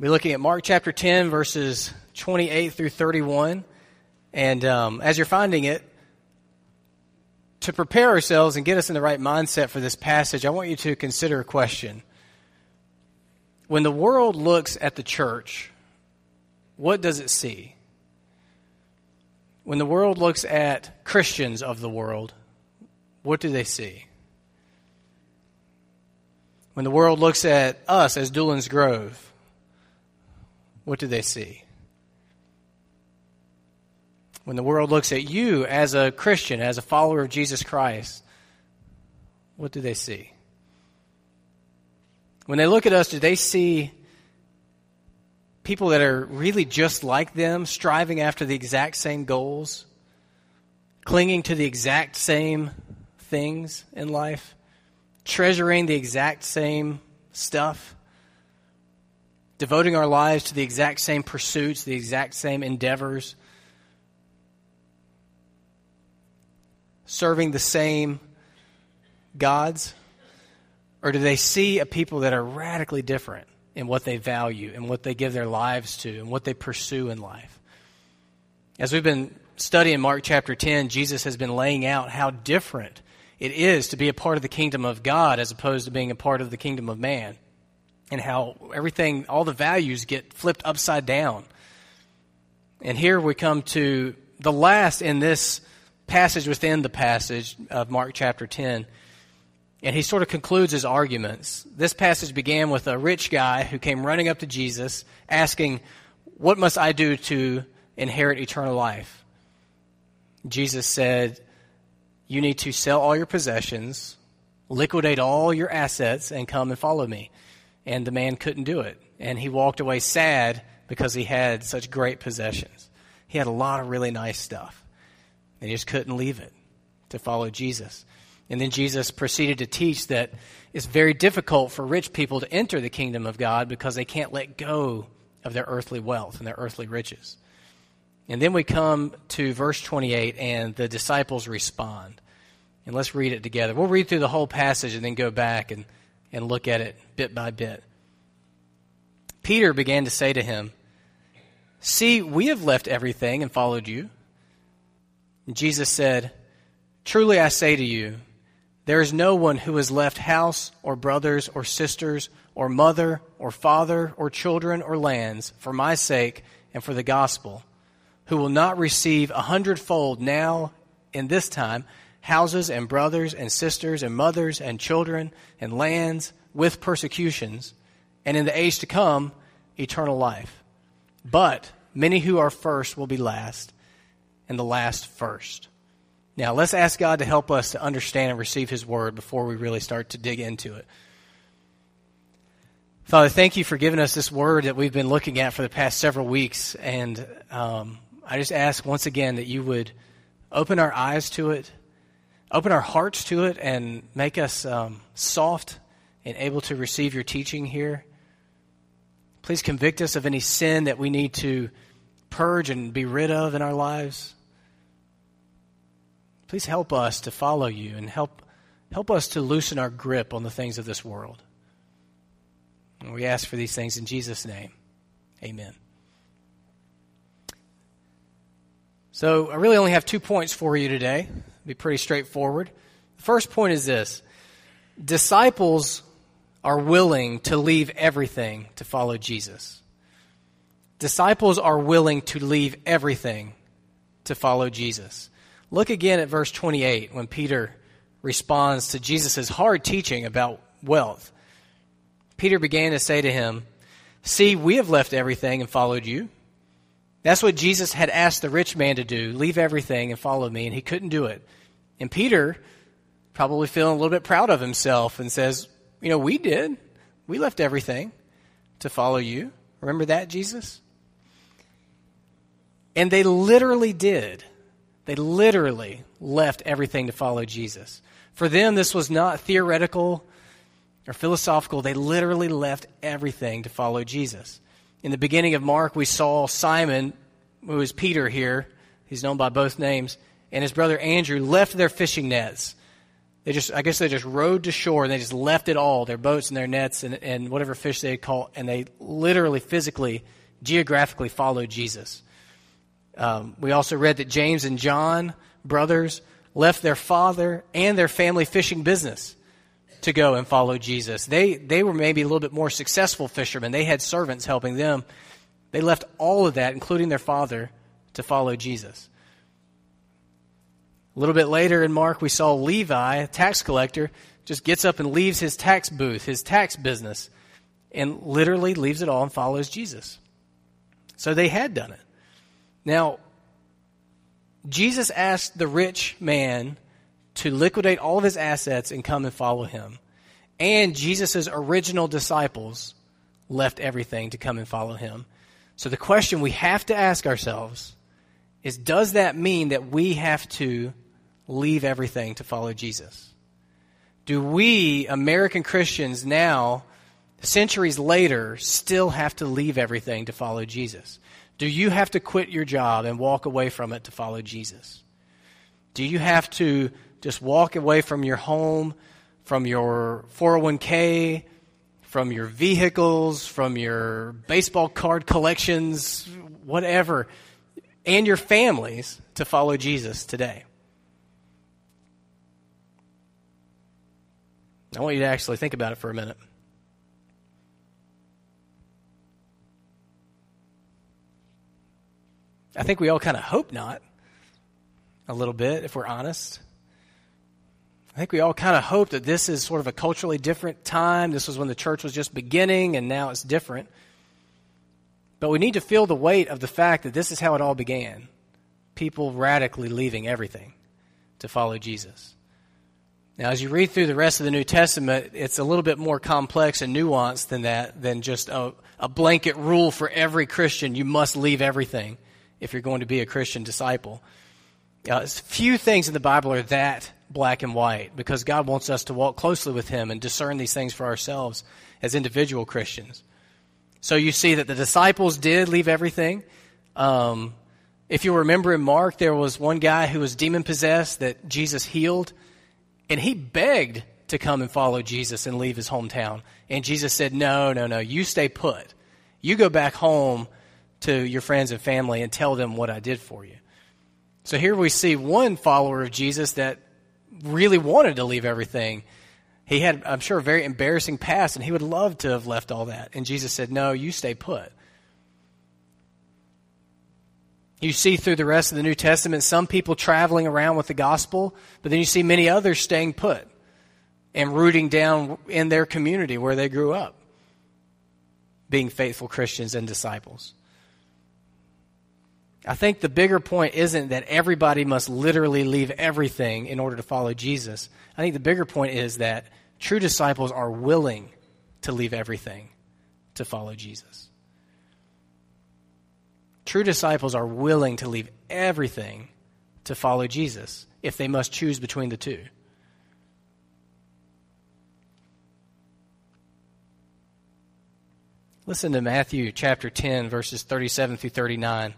We're looking at Mark chapter 10, verses 28 through 31. And as you're finding it, to prepare ourselves and get us in the right mindset for this passage, I want you to consider a question. When the world looks at the church, what does it see? When the world looks at Christians of the world, what do they see? When the world looks at us as Dulan's Grove, what do they see? When the world looks at you as a Christian, as a follower of Jesus Christ, what do they see? When they look at us, do they see people that are really just like them, striving after the exact same goals, clinging to the exact same things in life, treasuring the exact same stuff, devoting our lives to the exact same pursuits, the exact same endeavors, serving the same gods? Or do they see a people that are radically different in what they value and what they give their lives to and what they pursue in life? As we've been studying Mark chapter 10, Jesus has been laying out how different it is to be a part of the kingdom of God as opposed to being a part of the kingdom of man, and how everything, all the values get flipped upside down. And here we come to the last in this passage within the passage of Mark chapter 10. And he sort of concludes his arguments. This passage began with a rich guy who came running up to Jesus asking, "What must I do to inherit eternal life?" Jesus said, "You need to sell all your possessions, liquidate all your assets, and come and follow me." And the man couldn't do it. And he walked away sad because he had such great possessions. He had a lot of really nice stuff. And he just couldn't leave it to follow Jesus. And then Jesus proceeded to teach that it's very difficult for rich people to enter the kingdom of God because they can't let go of their earthly wealth and their earthly riches. And then we come to verse 28, and the disciples respond. And let's read it together. We'll read through the whole passage and then go back and look at it bit by bit. Peter began to say to him, "See, we have left everything and followed you." And Jesus said, "Truly I say to you, there is no one who has left house or brothers or sisters or mother or father or children or lands for my sake and for the gospel, who will not receive 100-fold now in this time houses and brothers and sisters and mothers and children and lands with persecutions, and in the age to come eternal life. But many who are first will be last, and the last first." Now, let's ask God to help us to understand and receive his word before we really start to dig into it. Father, thank you for giving us this word that we've been looking at for the past several weeks. And I just ask once again that you would open our eyes to it, open our hearts to it, and make us soft and able to receive your teaching here. Please convict us of any sin that we need to purge and be rid of in our lives. Please help us to follow you, and help us to loosen our grip on the things of this world. And we ask for these things in Jesus' name. Amen. So I really only have 2 points for you today. It'll be pretty straightforward. The first point is this. Disciples are willing to leave everything to follow Jesus. Disciples are willing to leave everything to follow Jesus. Look again at verse 28 when Peter responds to Jesus' hard teaching about wealth. Peter began to say to him, "See, we have left everything and followed you." That's what Jesus had asked the rich man to do, leave everything and follow me, and he couldn't do it. And Peter, probably feeling a little bit proud of himself, and says, "You know, we did. We left everything to follow you. Remember that, Jesus?" And they literally did. They literally left everything to follow Jesus. For them, this was not theoretical or philosophical. They literally left everything to follow Jesus. In the beginning of Mark, we saw Simon, who is Peter here, he's known by both names, and his brother Andrew left their fishing nets. They just rowed to shore, and they just left it all, their boats and their nets and whatever fish they had caught, and they literally, physically, geographically followed Jesus. We also read that James and John, brothers, left their father and their family fishing business to go and follow Jesus. They were maybe a little bit more successful fishermen. They had servants helping them. They left all of that, including their father, to follow Jesus. A little bit later in Mark, we saw Levi, a tax collector, just gets up and leaves his tax booth, his tax business, and literally leaves it all and follows Jesus. So they had done it. Now, Jesus asked the rich man to liquidate all of his assets and come and follow him. And Jesus' original disciples left everything to come and follow him. So the question we have to ask ourselves is, does that mean that we have to leave everything to follow Jesus? Do we, American Christians now, centuries later, still have to leave everything to follow Jesus? Do you have to quit your job and walk away from it to follow Jesus? Do you have to just walk away from your home, from your 401k, from your vehicles, from your baseball card collections, whatever, and your families to follow Jesus today? I want you to actually think about it for a minute. I think we all kind of hope not, a little bit, if we're honest. I think we all kind of hope that this is sort of a culturally different time. This was when the church was just beginning, and now it's different. But we need to feel the weight of the fact that this is how it all began. People radically leaving everything to follow Jesus. Now, as you read through the rest of the New Testament, it's a little bit more complex and nuanced than that, than just a blanket rule for every Christian. You must leave everything if you're going to be a Christian disciple. Few things in the Bible are that black and white, because God wants us to walk closely with him and discern these things for ourselves as individual Christians. So you see that the disciples did leave everything. If you remember in Mark, there was one guy who was demon-possessed that Jesus healed, and he begged to come and follow Jesus and leave his hometown. And Jesus said, no, you stay put. You go back home to your friends and family and tell them what I did for you. So here we see one follower of Jesus that really wanted to leave everything. He had, I'm sure, a very embarrassing past, and he would love to have left all that. And Jesus said, no, you stay put. You see through the rest of the New Testament some people traveling around with the gospel, but then you see many others staying put and rooting down in their community where they grew up, being faithful Christians and disciples. I think the bigger point isn't that everybody must literally leave everything in order to follow Jesus. I think the bigger point is that true disciples are willing to leave everything to follow Jesus. True disciples are willing to leave everything to follow Jesus if they must choose between the two. Listen to Matthew chapter 10, verses 37 through 39.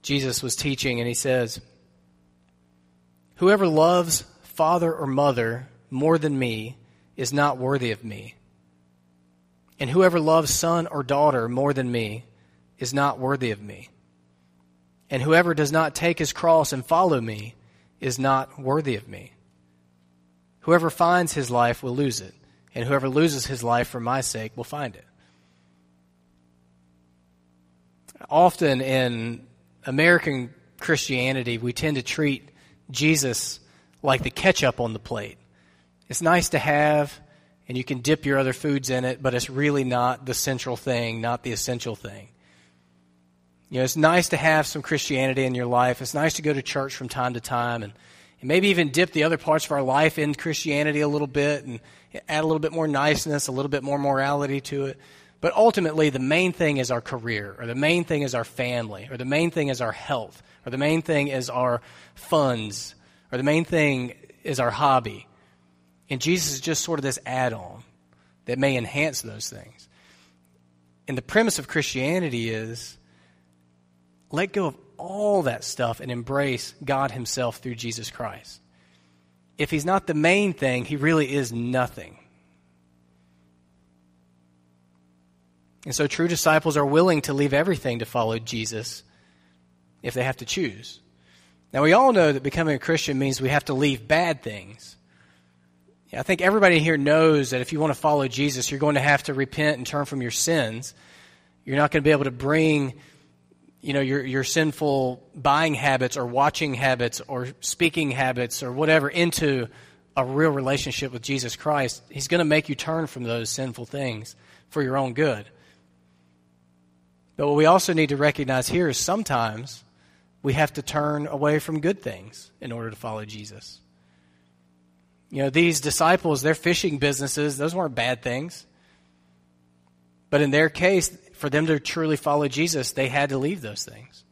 Jesus was teaching, and he says, "Whoever loves father or mother more than me is not worthy of me. And whoever loves son or daughter more than me is not worthy of me. And whoever does not take his cross and follow me is not worthy of me. Whoever finds his life will lose it, and whoever loses his life for my sake will find it." Often in American Christianity, we tend to treat Jesus like the ketchup on the plate. It's nice to have, and you can dip your other foods in it, but it's really not the central thing, not the essential thing. You know, it's nice to have some Christianity in your life. It's nice to go to church from time to time, and maybe even dip the other parts of our life in Christianity a little bit and add a little bit more niceness, a little bit more morality to it. But ultimately, the main thing is our career, or the main thing is our family, or the main thing is our health, or the main thing is our funds, or the main thing is our hobby. And Jesus is just sort of this add-on that may enhance those things. And the premise of Christianity is, let go of all that stuff and embrace God himself through Jesus Christ. if he's not the main thing, he really is nothing. And so true disciples are willing to leave everything to follow Jesus if they have to choose. Now, we all know that becoming a Christian means we have to leave bad things. I think everybody here knows that if you want to follow Jesus, you're going to have to repent and turn from your sins. You're not going to be able to bring, your sinful buying habits or watching habits or speaking habits or whatever into a real relationship with Jesus Christ. He's going to make you turn from those sinful things for your own good. But what we also need to recognize here is sometimes we have to turn away from good things in order to follow Jesus. These disciples, their fishing businesses, those weren't bad things. But in their case, for them to truly follow Jesus, they had to leave those things.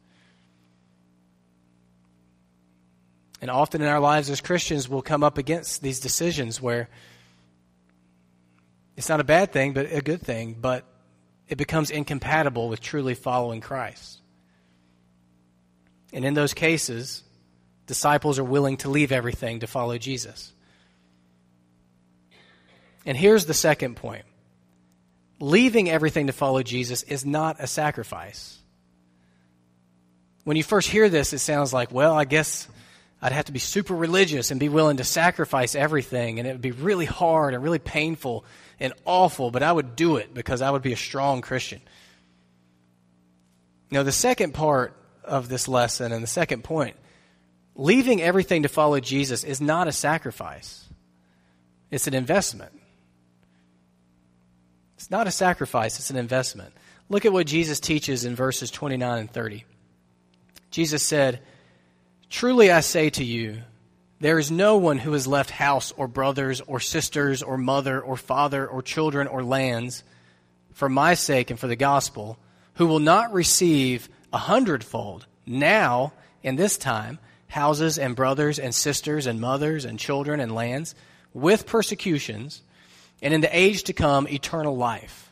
And often in our lives as Christians, we'll come up against these decisions where it's not a bad thing, but a good thing, but it becomes incompatible with truly following Christ. And in those cases, disciples are willing to leave everything to follow Jesus. And here's the second point. Leaving everything to follow Jesus is not a sacrifice. When you first hear this, it sounds like, well, I guess I'd have to be super religious and be willing to sacrifice everything, and it would be really hard and really painful and awful, but I would do it because I would be a strong Christian. Now, the second part of this lesson and the second point, leaving everything to follow Jesus is not a sacrifice. It's an investment. It's not a sacrifice, it's an investment. Look at what Jesus teaches in verses 29 and 30. Jesus said, "Truly I say to you, there is no one who has left house or brothers or sisters or mother or father or children or lands for my sake and for the gospel, who will not receive 100-fold now in this time houses and brothers and sisters and mothers and children and lands with persecutions, and in the age to come, eternal life."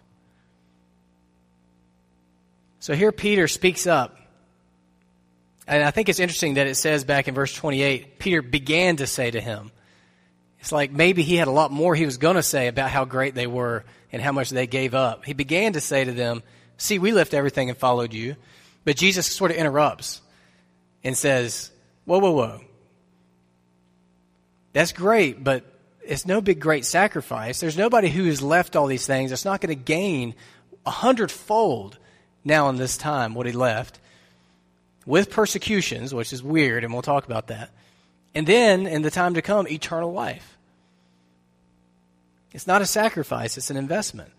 So here Peter speaks up. And I think it's interesting that it says back in verse 28, Peter began to say to him. It's like maybe he had a lot more he was going to say about how great they were and how much they gave up. He began to say to them, "See, we left everything and followed you." But Jesus sort of interrupts and says, whoa. That's great, but it's no big, great sacrifice. There's nobody who has left all these things. It's not going to gain 100-fold now in this time what he left, with persecutions, which is weird, and we'll talk about that. And then, in the time to come, eternal life. It's not a sacrifice. It's an investment.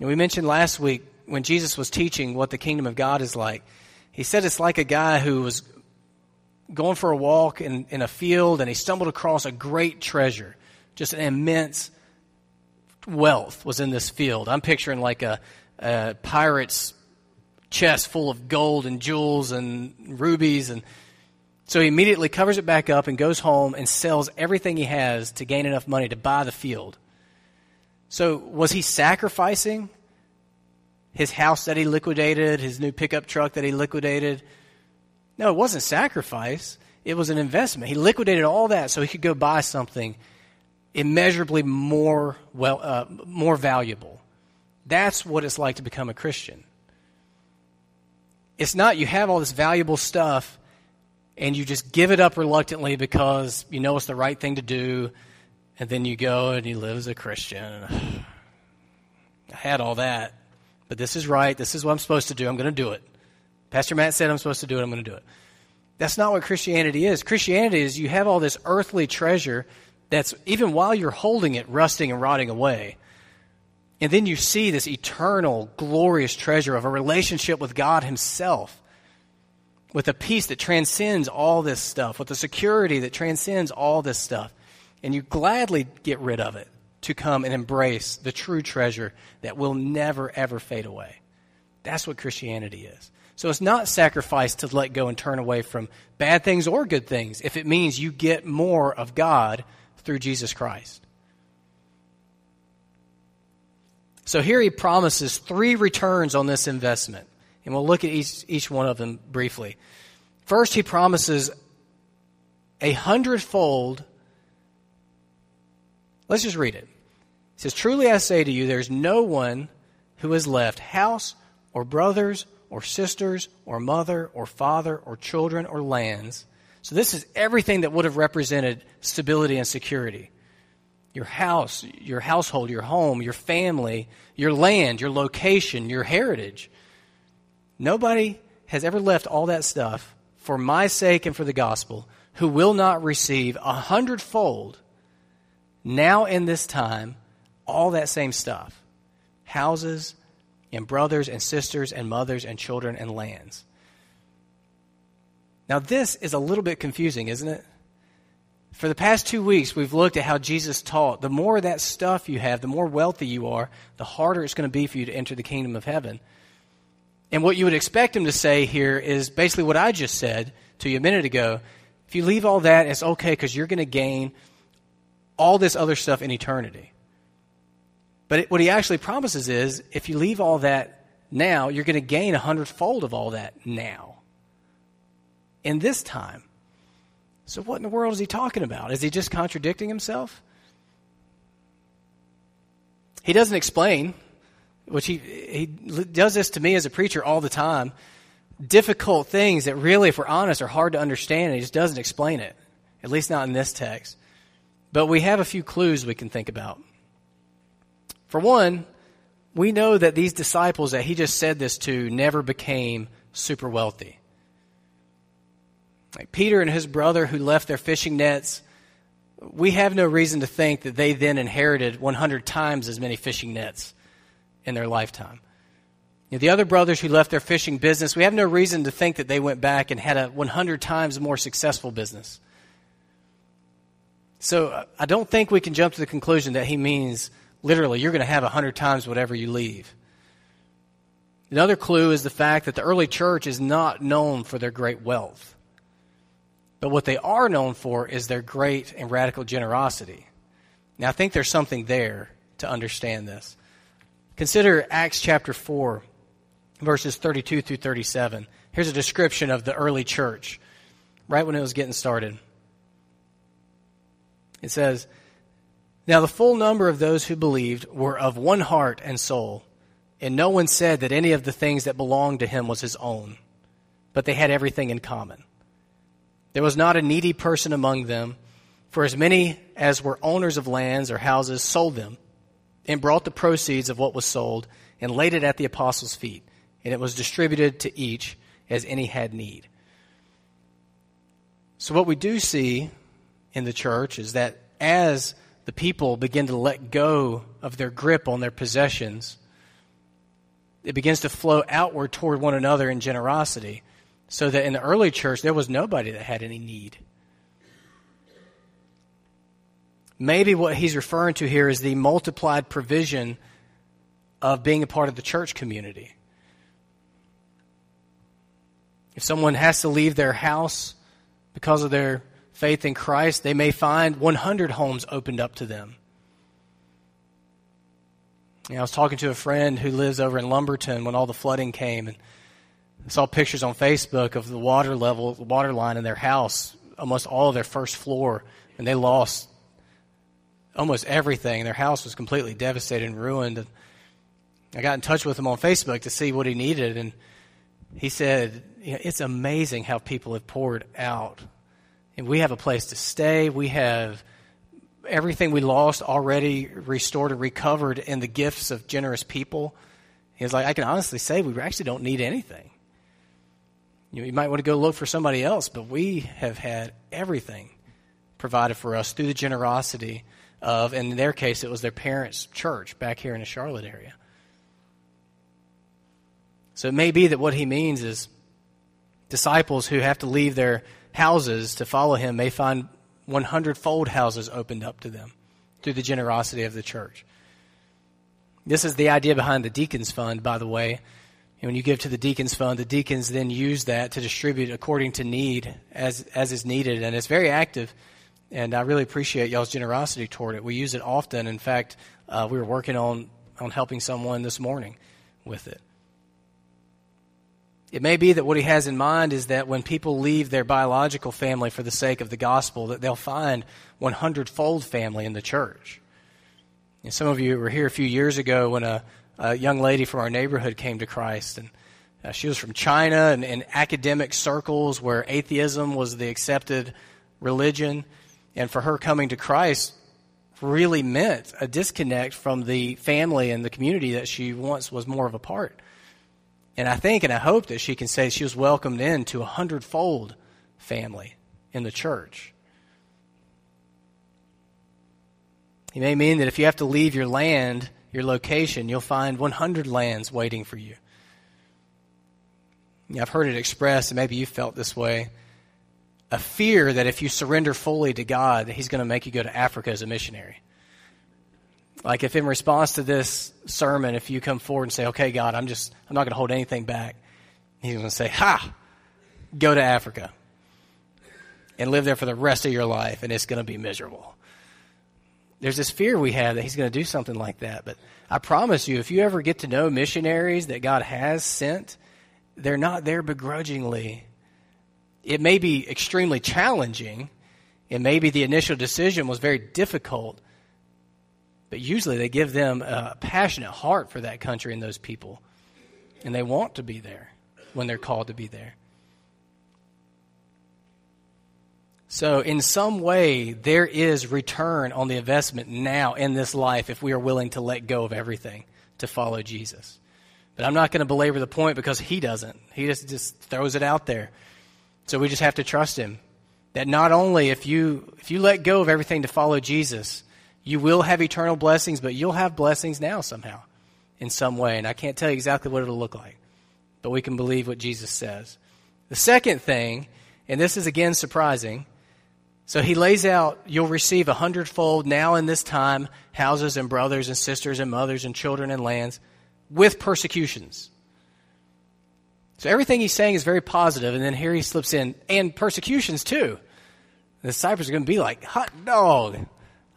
And we mentioned last week when Jesus was teaching what the kingdom of God is like, he said it's like a guy who was going for a walk in a field, and he stumbled across a great treasure. Just an immense wealth was in this field. I'm picturing like a pirate's chest full of gold and jewels and rubies. And so he immediately covers it back up and goes home and sells everything he has to gain enough money to buy the field. So was he sacrificing his house that he liquidated, his new pickup truck that he liquidated? No, it wasn't sacrifice. It was an investment. He liquidated all that so he could go buy something immeasurably more valuable. That's what it's like to become a Christian. It's not you have all this valuable stuff and you just give it up reluctantly because you know it's the right thing to do, and then you go and you live as a Christian. I had all that, but this is right. This is what I'm supposed to do. I'm going to do it. Pastor Matt said I'm supposed to do it, I'm going to do it. That's not what Christianity is. Christianity is you have all this earthly treasure that's, even while you're holding it, rusting and rotting away. And then you see this eternal, glorious treasure of a relationship with God himself, with a peace that transcends all this stuff, with a security that transcends all this stuff. And you gladly get rid of it to come and embrace the true treasure that will never, ever fade away. That's what Christianity is. So it's not sacrifice to let go and turn away from bad things or good things if it means you get more of God through Jesus Christ. So here he promises 3 returns on this investment. And we'll look at each one of them briefly. First, he promises 100-fold Let's just read it. It says, "Truly I say to you, there's no one who has left house or brothers or sisters or mother or father or children or lands." So this is everything that would have represented stability and security. Your house, your household, your home, your family, your land, your location, your heritage. Nobody has ever left all that stuff for my sake and for the gospel who will not receive 100-fold now in this time all that same stuff. Houses and brothers and sisters and mothers and children and lands. Now this is a little bit confusing, isn't it? For the past 2 weeks, we've looked at how Jesus taught. The more of that stuff you have, the more wealthy you are, the harder it's going to be for you to enter the kingdom of heaven. And what you would expect him to say here is basically what I just said to you a minute ago. If you leave all that, it's okay because you're going to gain all this other stuff in eternity. But what he actually promises is if you leave all that now, you're going to gain 100-fold of all that now. In this time. So what in the world is he talking about? Is he just contradicting himself? He doesn't explain, which he does this to me as a preacher all the time. Difficult things that really, if we're honest, are hard to understand, and he just doesn't explain it, at least not in this text. But we have a few clues we can think about. For one, we know that these disciples that he just said this to never became super wealthy. Like Peter and his brother who left their fishing nets, we have no reason to think that they then inherited 100 times as many fishing nets in their lifetime. The other brothers who left their fishing business, we have no reason to think that they went back and had a 100 times more successful business. So I don't think we can jump to the conclusion that he means literally you're going to have 100 times whatever you leave. Another clue is the fact that the early church is not known for their great wealth. But what they are known for is their great and radical generosity. Now, I think there's something there to understand this. Consider Acts chapter 4, verses 32 through 37. Here's a description of the early church, right when it was getting started. It says, "Now the full number of those who believed were of one heart and soul, and no one said that any of the things that belonged to him was his own, but they had everything in common. There was not a needy person among them, for as many as were owners of lands or houses sold them and brought the proceeds of what was sold and laid it at the apostles' feet, and it was distributed to each as any had need." So what we do see in the church is that as the people begin to let go of their grip on their possessions, it begins to flow outward toward one another in generosity. So that in the early church, there was nobody that had any need. Maybe what he's referring to here is the multiplied provision of being a part of the church community. If someone has to leave their house because of their faith in Christ, they may find 100 homes opened up to them. You know, I was talking to a friend who lives over in Lumberton when all the flooding came, and I saw pictures on Facebook of the water level, the water line in their house, almost all of their first floor, and they lost almost everything. Their house was completely devastated and ruined. And I got in touch with him on Facebook to see what he needed, and he said, "It's amazing how people have poured out. And we have a place to stay. We have everything we lost already restored and recovered in the gifts of generous people." He was like, "I can honestly say we actually don't need anything. You might want to go look for somebody else, but we have had everything provided for us through the generosity of," and in their case, it was their parents' church back here in the Charlotte area. So it may be that what he means is disciples who have to leave their houses to follow him may find 100-fold houses opened up to them through the generosity of the church. This is the idea behind the Deacons Fund, by the way. And when you give to the Deacons Fund, the deacons then use that to distribute according to need as is needed. And it's very active, and I really appreciate y'all's generosity toward it. We use it often. In fact, we were working on helping someone this morning with it. It may be that what he has in mind is that when people leave their biological family for the sake of the gospel, that they'll find 100-fold family in the church. And some of you were here a few years ago when a young lady from our neighborhood came to Christ, and she was from China, and in academic circles where atheism was the accepted religion. And for her, coming to Christ really meant a disconnect from the family and the community that she once was more of a part. And I think and I hope that she can say she was welcomed into a 100-fold family in the church. It may mean that if you have to leave your land, your location, you'll find 100 lands waiting for you. I've heard it expressed, and maybe you felt this way, a fear that if you surrender fully to God, that he's going to make you go to Africa as a missionary. Like if in response to this sermon, if you come forward and say, okay, God, I'm not going to hold anything back. He's going to say, go to Africa and live there for the rest of your life, and it's going to be miserable. There's this fear we have that he's going to do something like that. But I promise you, if you ever get to know missionaries that God has sent, they're not there begrudgingly. It may be extremely challenging, and maybe the initial decision was very difficult, but usually they give them a passionate heart for that country and those people, and they want to be there when they're called to be there. So in some way, there is return on the investment now in this life if we are willing to let go of everything to follow Jesus. But I'm not going to belabor the point because he doesn't. He just throws it out there. So we just have to trust him that not only if you let go of everything to follow Jesus, you will have eternal blessings, but you'll have blessings now somehow in some way. And I can't tell you exactly what it'll look like, but we can believe what Jesus says. The second thing, and this is again surprising, so he lays out, you'll receive 100-fold now in this time, houses and brothers and sisters and mothers and children and lands, with persecutions. So everything he's saying is very positive, and then here he slips in, and persecutions too. The disciples are going to be like, hot dog,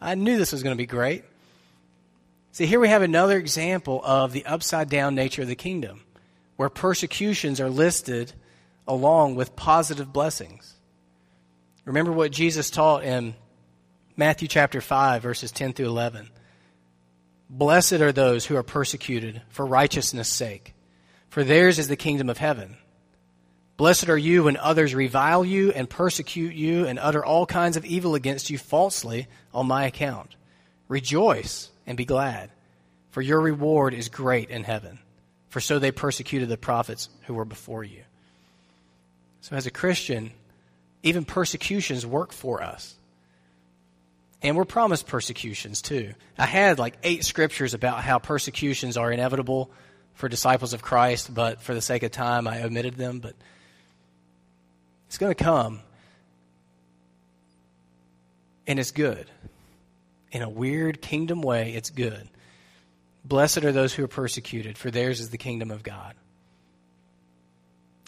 I knew this was going to be great. See, here we have another example of the upside-down nature of the kingdom, where persecutions are listed along with positive blessings. Remember what Jesus taught in Matthew chapter 5, verses 10 through 11. Blessed are those who are persecuted for righteousness' sake, for theirs is the kingdom of heaven. Blessed are you when others revile you and persecute you and utter all kinds of evil against you falsely on my account. Rejoice and be glad, for your reward is great in heaven, for so they persecuted the prophets who were before you. So as a Christian, even persecutions work for us. And we're promised persecutions too. I had like 8 scriptures about how persecutions are inevitable for disciples of Christ, but for the sake of time, I omitted them. But it's going to come. And it's good. In a weird kingdom way, it's good. Blessed are those who are persecuted, for theirs is the kingdom of God.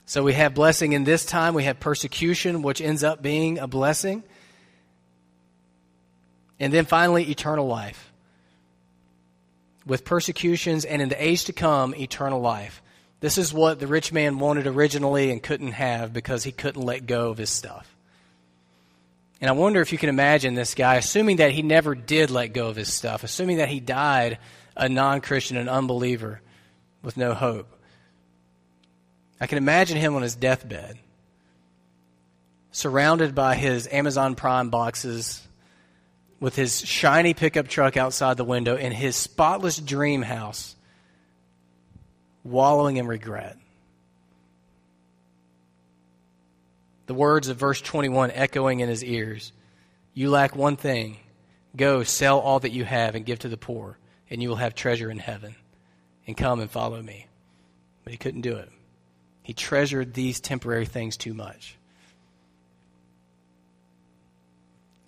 So we have blessing in this time. We have persecution, which ends up being a blessing. And then finally, eternal life. With persecutions and in the age to come, eternal life. This is what the rich man wanted originally and couldn't have because he couldn't let go of his stuff. And I wonder if you can imagine this guy, assuming that he never did let go of his stuff, assuming that he died a non-Christian, an unbeliever with no hope. I can imagine him on his deathbed, surrounded by his Amazon Prime boxes, with his shiny pickup truck outside the window in his spotless dream house, wallowing in regret. The words of verse 21 echoing in his ears, "You lack one thing. Go, sell all that you have and give to the poor, and you will have treasure in heaven. And come and follow me." But he couldn't do it. He treasured these temporary things too much.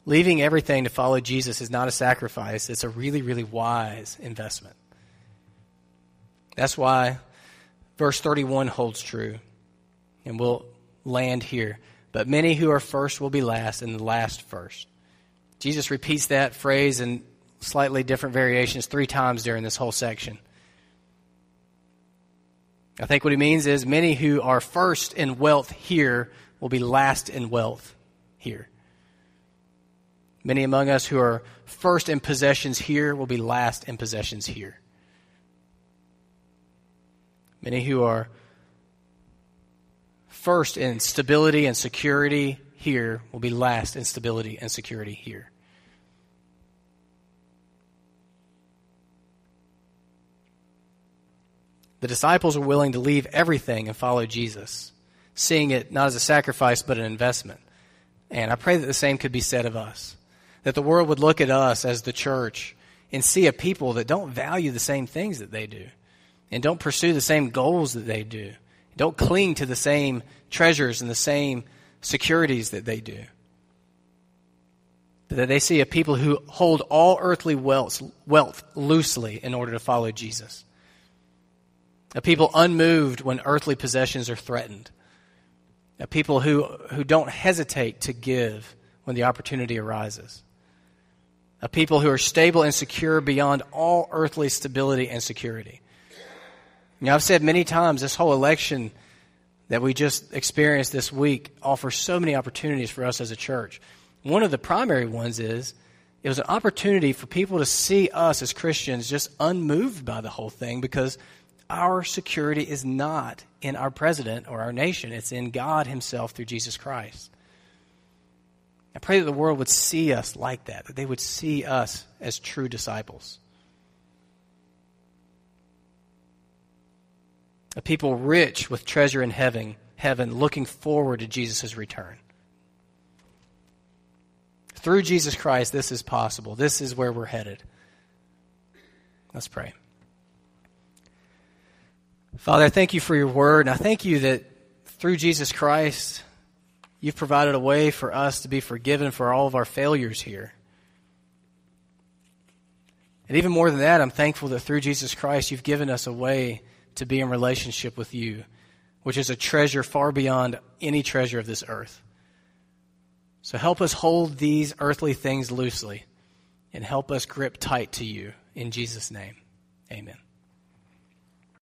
Leaving everything to follow Jesus is not a sacrifice. It's a really, really wise investment. That's why verse 31 holds true. And we'll land here. But many who are first will be last, and the last first. Jesus repeats that phrase in slightly different variations 3 times during this whole section. I think what he means is many who are first in wealth here will be last in wealth here. Many among us who are first in possessions here will be last in possessions here. Many who are first in stability and security here will be last in stability and security here. The disciples were willing to leave everything and follow Jesus, seeing it not as a sacrifice but an investment. And I pray that the same could be said of us, that the world would look at us as the church and see a people that don't value the same things that they do and don't pursue the same goals that they do, don't cling to the same treasures and the same securities that they do. That they see a people who hold all earthly wealth loosely in order to follow Jesus. A people unmoved when earthly possessions are threatened. A people who don't hesitate to give when the opportunity arises. A people who are stable and secure beyond all earthly stability and security. You know, I've said many times this whole election that we just experienced this week offers so many opportunities for us as a church. One of the primary ones is it was an opportunity for people to see us as Christians just unmoved by the whole thing because our security is not in our president or our nation. It's in God himself through Jesus Christ. I pray that the world would see us like that they would see us as true disciples. A people rich with treasure in heaven, looking forward to Jesus' return. Through Jesus Christ, this is possible. This is where we're headed. Let's pray. Father, I thank you for your word, and I thank you that through Jesus Christ, you've provided a way for us to be forgiven for all of our failures here. And even more than that, I'm thankful that through Jesus Christ, you've given us a way to be in relationship with you, which is a treasure far beyond any treasure of this earth. So help us hold these earthly things loosely and help us grip tight to you. In Jesus' name, amen.